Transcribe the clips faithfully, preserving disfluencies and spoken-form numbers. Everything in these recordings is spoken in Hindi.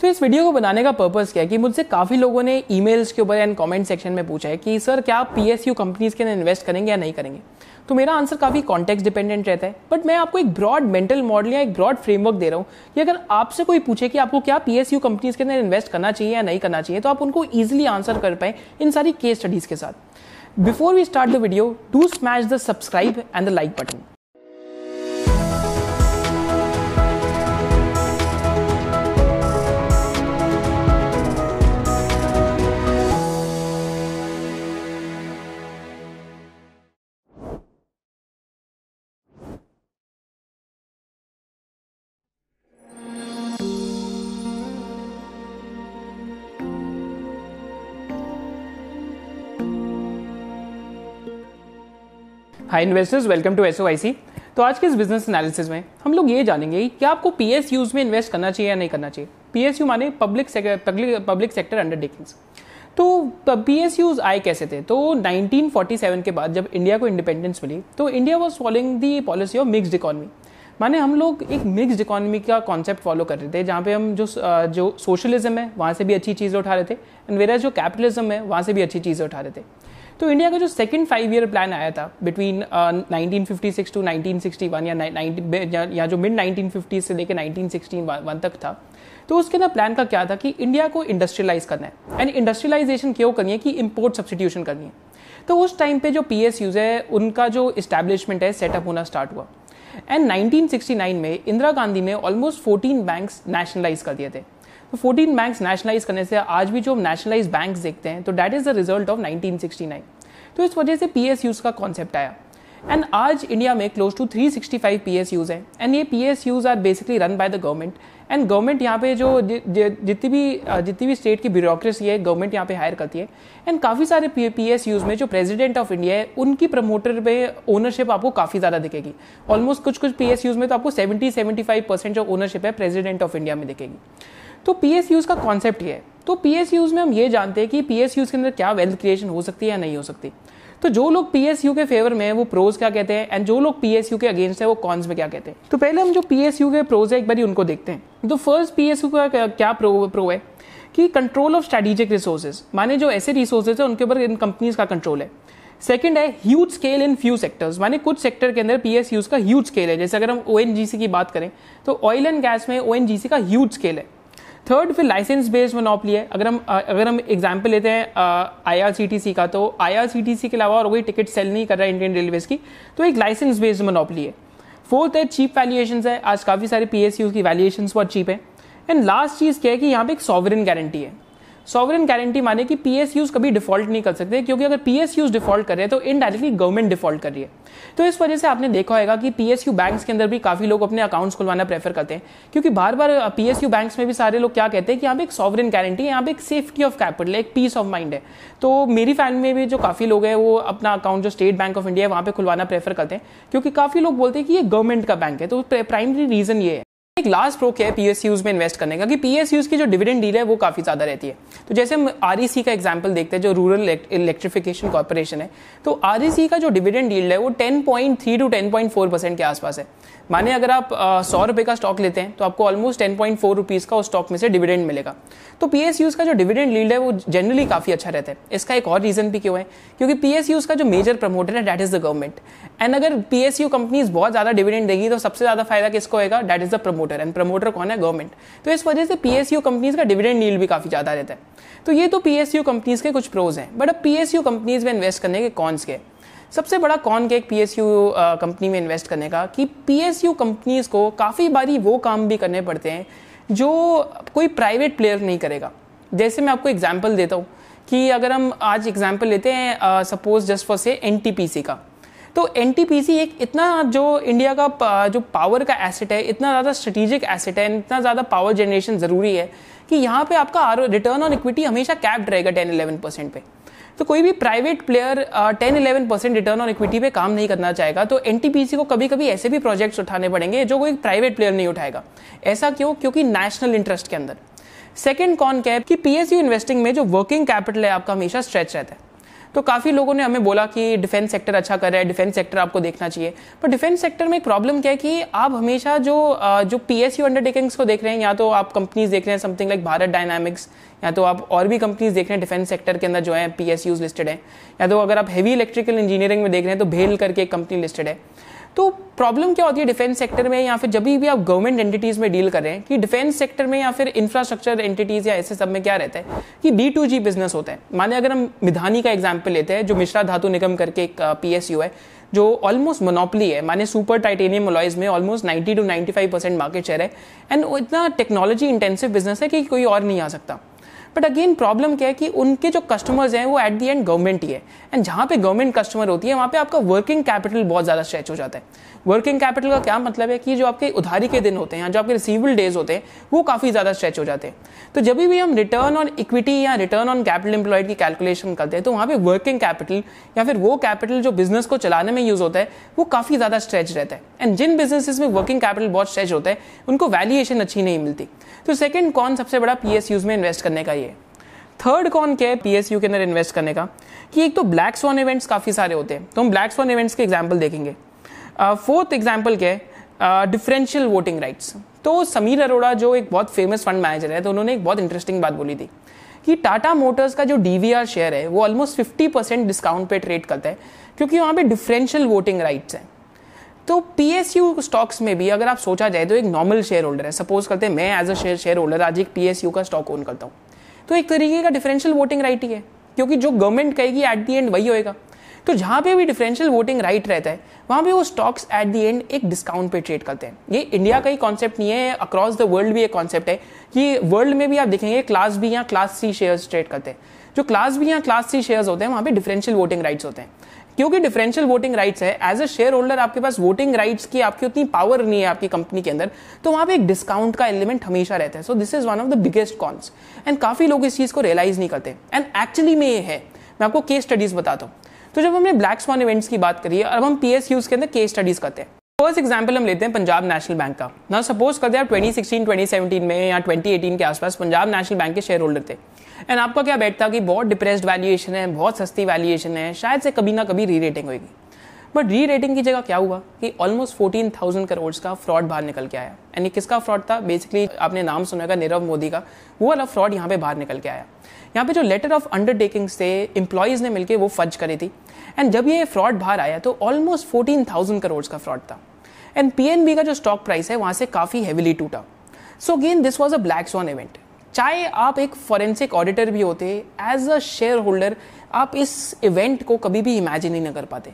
तो इस वीडियो को बनाने का पर्पस क्या है कि मुझसे काफी लोगों ने ईमेल्स के ऊपर एंड कमेंट सेक्शन में पूछा है कि सर क्या आप पीएसयू कंपनीज के अंदर इन्वेस्ट करेंगे या नहीं करेंगे। तो मेरा आंसर काफी कॉन्टेक्स्ट डिपेंडेंट रहता है, बट मैं आपको एक ब्रॉड मेंटल मॉडल या एक ब्रॉड फ्रेमवर्क दे रहा हूं कि अगर आपसे कोई पूछे कि आपको क्या पीएसयू कंपनीज के अंदर इन्वेस्ट करना चाहिए या नहीं करना चाहिए, तो आप उनको ईजिली आंसर कर पाए इन सारी केस स्टडीज के साथ। Before we start the video, do smash the subscribe and the like button. Hi investors, welcome to SOIC. तो आज के इस बिजनेस एनालिसिस में हम लोग ये जानेंगे कि आपको पीएसयूज़ में इन्वेस्ट करना चाहिए या नहीं करना चाहिए। पीएसयू माने पब्लिक पब्लिक सेक्टर अंडरटेकिंग्स। तो पीएसयूज़ आए कैसे थे? तो नाइनटीन फोर्टी सेवन के बाद जब इंडिया को इंडिपेंडेंस मिली, तो India was following the policy of mixed economy. माने हम लोग एक मिक्स्ड इकोनॉमी का कॉन्सेप्ट फॉलो कर रहे थे, जहाँ पे हम जो जो सोशलिज्म है वहाँ से भी अच्छी चीज़ें उठा रहे थे, एंड वेयर एज जो कैपिटलिज्म है वहाँ से भी अच्छी चीज़ें उठा रहे थे। तो इंडिया का जो सेकंड फाइव ईयर प्लान आया था between nineteen fifty six to nineteen sixty one या नाइनटीन या जो मिड नाइनटीन फिफ्टीज़ से लेकर नाइनटीन सिक्सटी वन तक था, तो उसके अंदर प्लान का क्या था कि इंडिया को इंडस्ट्रियलाइज करना है। एंड इंडस्ट्रियलाइजेशन क्यों करनी है? कि इम्पोर्ट सब्सटीट्यूशन करनी है। तो उस टाइम पे जो पीएसयूज़ है उनका जो इस्टेब्लिशमेंट है सेटअप होना स्टार्ट हुआ। एंड नाइनटीन सिक्सटी नाइन में इंदिरा गांधी ने ऑलमोस्ट फोर्टीन बैंक्स नेशनलाइज कर दिए थे। तो फोर्टीन बैंक्स नेशनलाइज करने से आज भी जो हम नेशनलाइज बैंक्स देखते हैं, तो that is the result of nineteen sixty nine. तो इस वजह से पीएसयूज़ का कॉन्सेप्ट आया। एंड आज इंडिया में close to three sixty five PSUs हैं, एंड ये PSUs are basically run by the government. And government यहाँ पे जो जितनी भी जितनी भी स्टेट की ब्यूरोक्रेसी है गवर्नमेंट यहाँ पे हायर करती है। एंड काफ़ी सारे पीएसयूज़ में जो प्रेसिडेंट ऑफ इंडिया है उनकी प्रमोटर पे ओनरशिप आपको काफ़ी ज़्यादा दिखेगी। ऑलमोस्ट कुछ कुछ पीएसयूज़ में तो आपको सेवेंटी सेवेंटी फाइव परसेंट जो ओनरशिप है प्रेसिडेंट ऑफ इंडिया में दिखेगी। तो पीएसयूज़ का कॉन्सेप्ट ये है। तो पीएसयूज़ में हम ये जानते हैं कि पीएसयूज़ के अंदर क्या वेल्थ क्रिएशन हो सकती है या नहीं हो सकती। तो जो लोग पीएसयू के फेवर में है वो प्रोज क्या कहते हैं, एंड जो लोग पीएसयू के अगेंस्ट है वो कॉन्स में क्या कहते हैं। तो पहले हम जो पीएसयू के प्रोज है एक बार उनको देखते हैं। तो फर्स्ट पीएसयू का क्या प्रो प्रो है कि कंट्रोल ऑफ स्ट्रेटेजिक रिसोर्सेज, माने जो ऐसे रिसोर्सेज है उनके ऊपर इन कंपनीज का कंट्रोल है। सेकंड है huge scale in few sectors, माने कुछ सेक्टर के अंदर पीएसयूज़ का ह्यूज स्केल है। जैसे अगर हम ओएनजीसी की बात करें तो ऑयल एंड गैस में ओएनजीसी का ह्यूज स्केल है। थर्ड फिर लाइसेंस बेस्ड मोनोपोली है। अगर हम अगर हम एग्जाम्पल लेते हैं आईआरसीटीसी का, तो आईआरसीटीसी के अलावा और कोई टिकट सेल नहीं कर रहा है इंडियन रेलवेज की, तो एक लाइसेंस बेस्ड मोनोपोली है। फोर्थ है चीप वैल्यूएशंस है। आज काफ़ी सारे पीएसयूज़ की वैल्यूएशंस बहुत चीप है। एंड लास्ट चीज़ क्या है कि यहाँ पे एक सॉवरेन गारंटी है। सॉवरेन गारंटी माने कि पीएसयूज़ कभी डिफॉल्ट नहीं कर सकते, क्योंकि अगर पीएसयूज़ डिफॉल्ट कर रहे हैं तो इनडायरेक्टली गवर्नमेंट डिफॉल्ट कर रही है। तो इस वजह से आपने देखा होगा कि पीएसयू बैंक्स के अंदर भी काफ़ी लोग अपने अकाउंट्स खुलवाना प्रेफर करते हैं, क्योंकि बार बार पीएसयू बैंक्स में भी सारे लोग क्या कहते हैं कि यहाँ पे एक सॉवरेन गारंटी है, यहाँ पे एक सेफ्टी ऑफ कैपिटल, एक पीस ऑफ माइंड है। तो मेरी फैमिली में भी जो काफ़ी लोग हैं वो अपना अकाउंट जो स्टेट बैंक ऑफ इंडिया है वहाँ पर खुलवाना प्रेफर करते हैं, क्योंकि काफ़ी लोग बोलते हैं कि ये गवर्नमेंट का बैंक है। तो प्राइमरी रीज़न ये है। एक लास्ट प्रो क्या है पीएसयूज़ में इन्वेस्ट करने का कि पीएसयूज़ की जो डिविडेंड डील है वो काफ़ी ज़्यादा रहती है। तो जैसे हम आरईसी का एग्जांपल देखते हैं, जो रूरल इलेक्ट्रिफिकेशन कॉर्पोरेशन है, तो आरईसी का जो डिविडेंड डील है वो ten point three to ten point four percent के आसपास है। माने अगर आप सौ रुपये का स्टॉक लेते हैं तो आपको almost ten point four rupees का उस स्टॉक में से डिविडेंड मिलेगा। तो पीएसयूज़ का जो डिविडेंड डील है वो जनरली काफ़ी अच्छा रहता है। इसका एक और रीज़न भी क्यों है, क्योंकि पीएसयूज़ का जो मेजर प्रमोटर है that is the government. And अगर पीएसयू कंपनीज बहुत ज़्यादा डिविडेंड देगी तो सबसे ज़्यादा फायदा किसको होगा, that is the promoter. And promoter कौन है, गवर्नमेंट। तो इस वजह से पीएसयू कंपनीज का डिविडेंड यील्ड भी काफी ज्यादा रहता है। तो ये तो पीएसयू कंपनीज के कुछ प्रोज हैं, बट अब पीएसयू कंपनीज में इन्वेस्ट करने के कॉन्स के। सबसे बड़ा कॉन के एक पीएसयू कंपनी में इन्वेस्ट करने का कि पीएसयू कंपनीज को काफी बारी वो काम भी करने पड़ते हैं जो कोई प्राइवेट प्लेयर नहीं करेगा। जैसे मैं आपको एग्जाम्पल देता हूँ कि अगर हम आज एग्जाम्पल लेते हैं suppose just for say NTPC का, तो एनटीपीसी एक इतना जो इंडिया का जो पावर का एसेट है, इतना ज़्यादा स्ट्रेटेजिक एसेट है, इतना ज़्यादा पावर जनरेशन ज़रूरी है कि यहाँ पे आपका रिटर्न ऑन इक्विटी हमेशा कैप्ड रहेगा टेन इलेवन परसेंट पे। तो कोई भी private player ten eleven percent return on equity पे काम नहीं करना चाहेगा। तो एनटीपीसी को कभी कभी ऐसे भी प्रोजेक्ट्स उठाने पड़ेंगे जो कोई प्राइवेट प्लेयर नहीं उठाएगा। ऐसा क्यों? क्योंकि नेशनल इंटरेस्ट के अंदर। सेकेंड कॉन क्या है कि पीएसयू इन्वेस्टिंग में जो वर्किंग कैपिटल है आपका हमेशा स्ट्रेच रहता है। तो काफ़ी लोगों ने हमें बोला कि डिफेंस सेक्टर अच्छा कर रहा है, डिफेंस सेक्टर आपको देखना चाहिए। पर डिफेंस सेक्टर में प्रॉब्लम क्या है कि आप हमेशा जो जो पीएसयू अंडरटेकिंग्स को देख रहे हैं, या तो आप कंपनीज देख रहे हैं समथिंग लाइक भारत डायनामिक्स, या तो आप और भी कंपनीज देख रहे हैं डिफेंस सेक्टर के अंदर जो है पीएसयूज लिस्टेड हैं, या तो अगर आप हैवी इलेक्ट्रिकल इंजीनियरिंग में देख रहे हैं तो भेल करके एक कंपनी लिस्टेड है। तो प्रॉब्लम क्या होती है डिफेंस सेक्टर में, या फिर जब भी आप गवर्नमेंट एंटिटीज़ में डील कर रहे हैं कि डिफेंस सेक्टर में या फिर इंफ्रास्ट्रक्चर एंटिटीज़ या ऐसे सब में क्या रहता है कि बी टू जी बिजनेस होता है। माने अगर हम मिधानी का एग्जांपल लेते हैं, जो मिश्रा धातु निगम करके एक पीएसयू है जो ऑलमोस्ट मोनोपली है, माने सुपर टाइटेनियम अलॉयज में almost ninety two ninety five percent market share है, एंड इतना टेक्नोलॉजी इंटेंसिव बिजनेस है कि कोई और नहीं आ सकता। बट अगेन प्रॉब्लम क्या है कि उनके जो कस्टमर्स हैं वो एट दी एंड गवर्नमेंट ही है, एंड जहाँ पे गवर्नमेंट कस्टमर होती है वहाँ पे आपका वर्किंग कैपिटल बहुत ज़्यादा स्ट्रेच हो जाता है। वर्किंग कैपिटल का क्या मतलब है कि जो आपके उधारी के दिन होते हैं, जो आपके रिसीवेबल डेज होते हैं, वो काफ़ी ज़्यादा स्ट्रेच हो जाते हैं। तो जब भी हम रिटर्न ऑन इक्विटी या रिटर्न ऑन कैपिटल एम्प्लॉयड की कैलकुलेशन करते हैं तो वहाँ पर वर्किंग कैपिटल या फिर वो कैपिटल जो बिजनेस को चलाने में यूज़ होता है वो काफ़ी ज़्यादा स्ट्रेच रहता है, एंड जिन बिजनेसेस में वर्किंग कैपिटल बहुत स्ट्रेच होता है उनको वैल्यूएशन अच्छी नहीं मिलती। तो सेकेंड कौन सबसे बड़ा पीएसयूज में इन्वेस्ट करने का। थर्ड कौन क्या है पीएसयू के अंदर इन्वेस्ट करने का कि एक तो ब्लैक स्वान इवेंट्स काफी सारे होते हैं, तो हम ब्लैक स्वान इवेंट्स के एग्जांपल देखेंगे। फोर्थ एग्जांपल क्या है, डिफरेंशियल वोटिंग राइट्स। तो समीर अरोड़ा जो एक बहुत फेमस फंड मैनेजर है, तो उन्होंने एक बहुत इंटरेस्टिंग बात बोली थी कि टाटा मोटर्स का जो डीवीआर शेयर है वो ऑलमोस्ट फिफ्टी परसेंट डिस्काउंट पे ट्रेड करता है क्योंकि वहां पर डिफरेंशियल वोटिंग राइट्स है। तो पीएसयू स्टॉक्स में भी अगर आप सोचा जाए तो एक नॉर्मल शेयर होल्डर है, सपोज करते हैं मैं एज अ शेयर होल्डर आज एक पीएसयू का स्टॉक ओन करता हूं, तो एक तरीके का डिफरेंशियल वोटिंग राइट ही है क्योंकि जो गवर्नमेंट कहेगी एट दी एंड वही होएगा। तो जहाँ पे भी डिफरेंशियल वोटिंग राइट रहता है वहाँ पे वो स्टॉक्स एट दी एंड एक डिस्काउंट पे ट्रेड करते हैं। ये इंडिया का ही कॉन्सेप्ट नहीं है, अक्रॉस द वर्ल्ड भी एक कॉन्सेप्ट है कि वर्ल्ड में भी आप देखेंगे क्लास बी या क्लास सी शेयर्स ट्रेड करते हैं। जो क्लास बी या क्लास सी शेयर्स होते हैं वहाँ पे डिफरेंशियल वोटिंग राइट्स होते हैं क्योंकि डिफरेंशियल वोटिंग राइट्स है। एज अ शेयर होल्डर आपके पास वोटिंग राइट्स की आपकी उतनी पावर नहीं है आपकी कंपनी के अंदर, तो वहाँ पे एक डिस्काउंट का एलिमेंट हमेशा रहता है। So this is one of the biggest cons, and काफी लोग इस चीज को रियलाइज नहीं करते, एंड एक्चुअली में ये है। मैं आपको केस स्टडीज बताता हूँ। तो जब हमने ब्लैक स्वान इवेंट्स की बात करी है, अब हम पीएसयूज के अंदर केस स्टडीज करते हैं। फर्स्ट एग्जाम्पल हम लेते हैं पंजाब नेशनल बैंक का। ना सपोज करते हैं आप ट्वेंटी सिक्सटीन, ट्वेंटी सेवनटीन में या ट्वेंटी एटीन के आसपास पंजाब नेशनल बैंक के शेयर होल्डर थे, एंड आपका क्या बैठता कि बहुत डिप्रेस्ड वैल्यूएशन है, बहुत सस्ती वैल्यूएशन है, शायद से कभी ना कभी री रेटिंग होगी। बट री रेटिंग की जगह क्या हुआ कि ऑलमोस्ट फोर्टीन थाउज़ेंड करोड़ का फ्रॉड बाहर निकल के आया। यानी किसका फ्रॉड था, बेसिकली आपने नाम सुना होगा नीरव मोदी का, वो वाला फ्रॉड यहाँ पे बाहर निकल के आया। यहाँ पे जो लेटर ऑफ अंडरटेकिंग्स थे एम्प्लॉयज़ ने मिलकर वो फज करी थी, एंड जब ये फ्रॉड बाहर आया तो ऑलमोस्ट फोर्टीन थाउज़ेंड करोड़ का फ्रॉड था, एंड पीएनबी का जो स्टॉक प्राइस है वहाँ से काफ़ी हेविली टूटा। So again this was a black swan event. चाहे आप एक फॉरेंसिक ऑडिटर भी होते, एज अ शेयर होल्डर आप इस इवेंट को कभी भी इमेजिन ही नहीं कर पाते।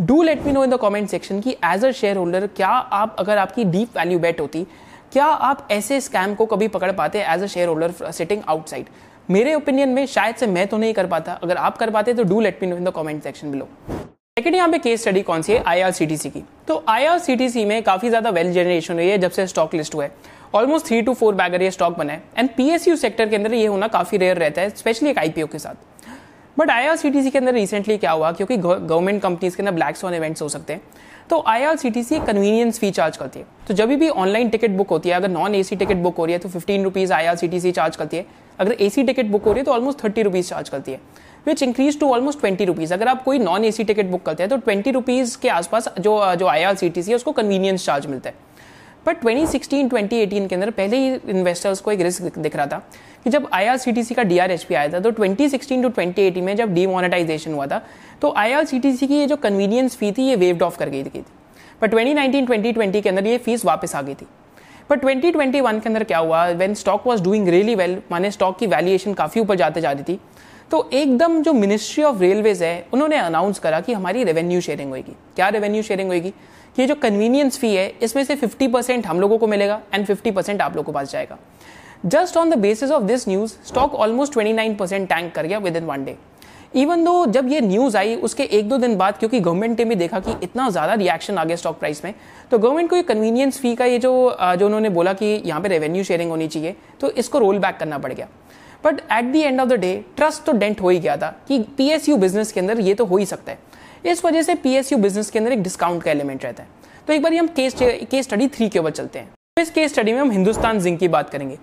Do let me know in the comment section कि एज अ शेयर होल्डर क्या आप, अगर आपकी डीप वैल्यू बेट होती, क्या आप ऐसे स्कैम को कभी पकड़ पाते as a share holder sitting outside? मेरे ओपिनियन में शायद से मैं तो नहीं कर पाता, अगर आप कर पाते तो do let me know in the comment section below. Second यहाँ पे केस स्टडी कौन सी है, आईआरसीटीसी की। तो आईआरसीटीसी में काफी ज्यादा वेल्थ जनरेशन हुई है जब से स्टॉक लिस्ट हुआ है, almost three to four bagger ये स्टॉक बना है, एंड पीएसयू सेक्टर के अंदर ये होना काफी रेयर रहता है, स्पेशली एक आईपीओ के साथ। बट आईआरसीटीसी के अंदर रिसेंटली क्या हुआ, क्योंकि गवर्नमेंट कंपनीज के अंदर ब्लैक स्वान इवेंट्स हो सकते हैं, तो आईआरसीटीसी एक कन्वीनियंस फी चार्ज करती है। तो जब भी ऑनलाइन टिकट बुक होती है, अगर नॉन एसी टिकट बुक हो रही है तो फिफ्टीन रुपीज आईआरसीटीसी चार्ज करती है, अगर एसी टिकट बुक हो रही है तो ऑलमोस्ट थर्टी रुपीज चार्ज करती है, which increase to almost twenty rupees. अगर आप कोई नॉन एसी टिकट बुक करते हैं तो ट्वेंटी रुपीज के आसपास जो जो आईआरसीटीसी है उसको कन्वीनियंस चार्ज मिलता है। But twenty sixteen, twenty eighteen के अंदर पहले ही इन्वेस्टर्स को एक रिस्क दिख रहा था कि जब आईआरसीटीसी का डीआरएचपी आया था तो twenty sixteen to twenty eighteen में जब डीमोनेटाइजेशन हुआ था तो आईआरसीटीसी की ये जो कन्वीनियंस फी थी ये वेव्ड ऑफ कर गई थी। But twenty nineteen, twenty twenty के अंदर ये फीस वापस आ गई थी। पर ट्वेंटी ट्वेंटी वन के अंदर क्या हुआ, when stock was doing really well, माने स्टॉक की वैल्यूएशन काफ़ी ऊपर जाते जा रही थी, तो एकदम जो मिनिस्ट्री ऑफ रेलवेज है उन्होंने अनाउंस करा कि हमारी रेवेन्यू शेयरिंग होगी। क्या रेवेन्यू शेयरिंग होगी कि ये जो कन्वीनियंस फी है इसमें से फिफ्टी परसेंट हम लोगों को मिलेगा एंड फिफ्टी परसेंट आप लोगों के पास जाएगा। Just on the basis of this news stock almost twenty nine percent tank कर गया within one day. Even though जब ये न्यूज़ आई उसके एक दो दिन बाद, क्योंकि गवर्नमेंट ने भी देखा कि इतना ज़्यादा रिएक्शन आ गया स्टॉक प्राइस में, तो गवर्नमेंट को ये कन्वीनियंस फी का ये जो जो उन्होंने बोला कि यहाँ पे रेवेन्यू शेयरिंग होनी चाहिए तो इसको रोल बैक करना पड़ गया। But at the end of the day trust तो डेंट हो ही गया था कि पीएसयू बिजनेस के अंदर ये तो हो ही सकता है। इस वजह से पीएसयू बिजनेस के अंदर एक डिस्काउंट का एलिमेंट रहता है। तो एक बार हम केस केस स्टडी थ्री के ऊपर चलते हैं। इस केस स्टडी में हम हिंदुस्तान जिंक की बात करेंगे।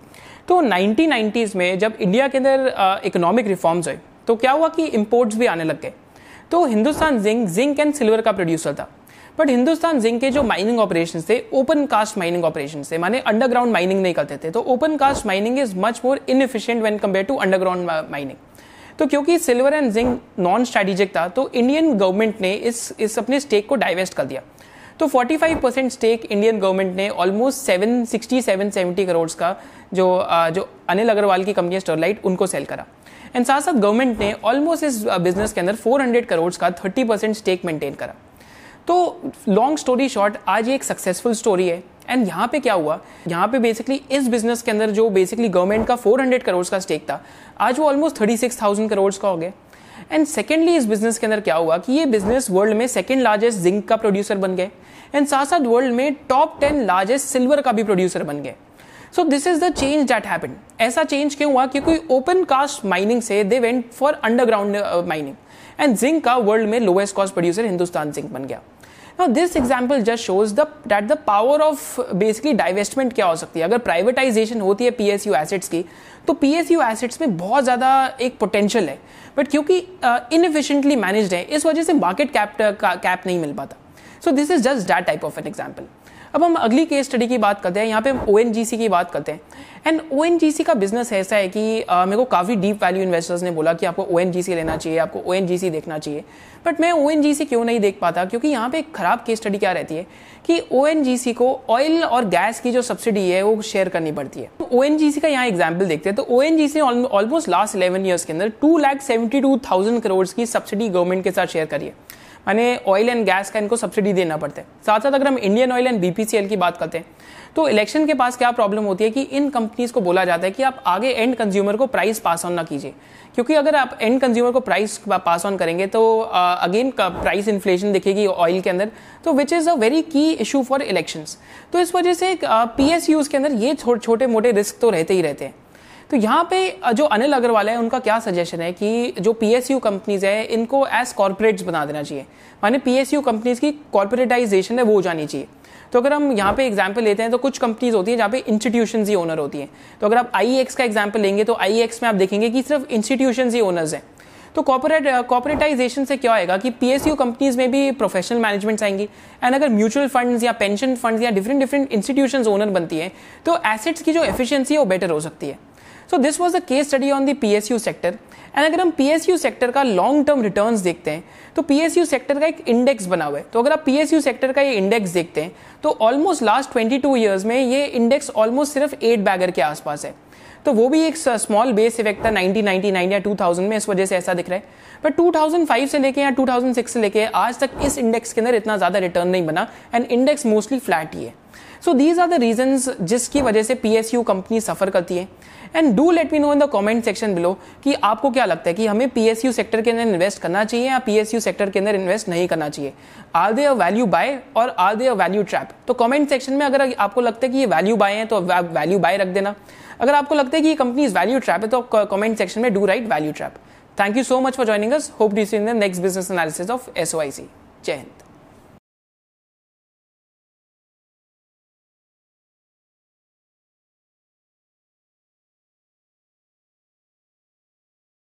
तो नाइंटीन नाइंटीज़ में जब इंडिया के अंदर इकोनॉमिक रिफॉर्म्स हुए तो क्या हुआ कि इम्पोर्ट्स भी आने लग गए। तो Hindustan Zinc zinc and silver का प्रोड्यूसर था, बट हिंदुस्तान जिंक के जो माइनिंग ऑपरेशन थे ओपन कास्ट माइनिंग ऑपरेशन थे, माने अंडरग्राउंड माइनिंग नहीं करते थे। तो open cast mining is much more inefficient when compare to underground mining. तो क्योंकि silver and zinc non strategic था तो इंडियन गवर्नमेंट ने इस इस अपने स्टेक को डाइवेस्ट कर दिया। तो पैंतालीस परसेंट स्टेक इंडियन गवर्नमेंट ने almost seven sixty seven seventy crore का जो जो अनिल अग्रवाल की कंपनी स्टरलाइट उनको सेल करा। एंड साथ साथ गवर्नमेंट ने ऑलमोस्ट इस बिजनेस के अंदर चार सौ करोड़ का तीस परसेंट स्टेक मेंटेन करा। तो लॉन्ग स्टोरी शॉर्ट, आज ये एक सक्सेसफुल स्टोरी है। एंड यहाँ पे क्या हुआ, यहाँ पे बेसिकली इस बिजनेस के अंदर जो बेसिकली गवर्नमेंट का चार सौ करोड़ का स्टेक था, आज वो ऑलमोस्ट छत्तीस हज़ार करोड़ का हो गया। एंड सेकेंडली इस बिजनेस के अंदर क्या हुआ कि ये बिजनेस वर्ल्ड में सेकेंड लार्जेस्ट जिंक का प्रोड्यूसर बन गए एंड साथ साथ वर्ल्ड में टॉप टेन लार्जेस्ट सिल्वर का भी प्रोड्यूसर बन गए। So this is the change that happened. ऐसा चेंज क्यों हुआ? क्योंकि ओपन कास्ट माइनिंग से they went for underground mining and zinc का वर्ल्ड में lowest cost producer Hindustan Zinc बन गया। Now, this example just shows the that the power of basically divestment क्या हो सकती है। अगर privatization होती है P S U assets की तो P S U assets में बहुत ज़्यादा एक potential है, but क्योंकि uh, inefficiently managed है इस वजह से market cap cap नहीं मिल पाता। So this is just that type of an example. अब हम अगली केस स्टडी की बात करते हैं। यहाँ पे हम O N G C की बात करते हैं। And O N G C का बिजनेस ऐसा है कि आ, मेरे को काफ़ी डीप वैल्यू इन्वेस्टर्स ने बोला कि आपको O N G C लेना चाहिए, आपको O N G C देखना चाहिए, बट मैं O N G C क्यों नहीं देख पाता? क्योंकि यहाँ पे एक ख़राब केस स्टडी क्या रहती है कि O N G C को ऑयल और गैस की जो सब्सिडी है वो शेयर करनी पड़ती है। तो O N G C का यहाँ एग्जाम्पल देखते हैं। तो O N G C ने ऑलमोस्ट लास्ट इलेवन ईयर्स के अंदर two lakh seventy two thousand crore की सब्सिडी गवर्नमेंट के साथ शेयर करी है, माने ऑयल एंड गैस का इनको सब्सिडी देना पड़ता है। साथ साथ अगर हम इंडियन ऑयल एंड बीपीसीएल की बात करते हैं तो इलेक्शन के पास क्या प्रॉब्लम होती है कि इन कंपनीज को बोला जाता है कि आप आगे एंड कंज्यूमर को प्राइस पास ऑन ना कीजिए, क्योंकि अगर आप एंड कंज्यूमर को प्राइस पास ऑन करेंगे तो अगेन प्राइस इन्फ्लेशन दिखेगी ऑयल के अंदर, तो which is a very key issue for elections. तो इस वजह से पीएसयूज के अंदर ये छोटे मोटे रिस्क तो रहते ही रहते हैं। तो यहाँ पे जो अनिल अग्रवाल है उनका क्या सजेशन है कि जो पीएसयू कंपनीज है इनको एज कॉर्पोरेट्स बना देना चाहिए, माने पीएसयू कंपनीज की कॉर्पोरेटाइजेशन है वो हो जानी चाहिए। तो अगर हम यहाँ पे एग्जांपल लेते हैं तो कुछ कंपनीज होती हैं जहाँ पे इंस्टीट्यूशंस ही ओनर होती हैं। तो अगर आप आईईएक्स का एग्जाम्पल लेंगे तो आईईएक्स में आप देखेंगे कि सिर्फ इंस्टीट्यूशंस ही ओनर्स हैं। तो कॉर्पोरेट कॉर्पोरेटाइजेशन से क्या होगा कि पीएसयू कंपनीज में भी प्रोफेशनल मैनेजमेंट्स आएंगी एंड अगर म्यूचुअल फंड्स या पेंशन फंड्स या डिफरेंट डिफरेंट इंस्टीट्यूशंस ओनर बनती हैं तो एसेट्स की जो एफिशिएंसी है वो बेटर हो सकती है। So this was the case study on the PSU sector. And अगर हम पीएसयू सेक्टर का लॉन्ग टर्म रिटर्न्स देखते हैं तो पीएसयू सेक्टर का एक इंडेक्स बना हुआ है। तो अगर आप पीएसयू सेक्टर का ये इंडेक्स देखते हैं तो ऑलमोस्ट लास्ट बाईस इयर्स में ये इंडेक्स ऑलमोस्ट सिर्फ एट बैगर के आसपास है। तो वो भी एक स्मॉल बेस इफेक्ट था नाइनटीन नाइंटी नाइन या टू थाउज़ेंड में, इस वजह से ऐसा दिख रहा है। बट टू थाउज़ेंड फाइव से लेके या टू थाउज़ेंड सिक्स से लेके आज तक इस इंडेक्स के अंदर इतना ज़्यादा रिटर्न नहीं बना एंड इंडेक्स मोस्टली फ्लैट ही है। So these are the reasons जिसकी वजह से पीएसयू कंपनी सफ़र करती है। And do let me know in the comment section below कि आपको क्या लगता है कि हमें पीएसयू सेक्टर के अंदर इन्वेस्ट करना चाहिए या पीएसयू सेक्टर के अंदर इन्वेस्ट नहीं करना चाहिए। Are they a value buy और are they a value trap? तो कमेंट सेक्शन में अगर आपको लगता है कि ये वैल्यू बाय है तो वैल्यू बाय रख देना, अगर आपको लगता है कि ये कंपनीज वैल्यू ट्रैप है तो कमेंट सेक्शन में do write value trap. Thank you so much for joining us. Hope you see in the next business analysis of SOIC. जय हिंद।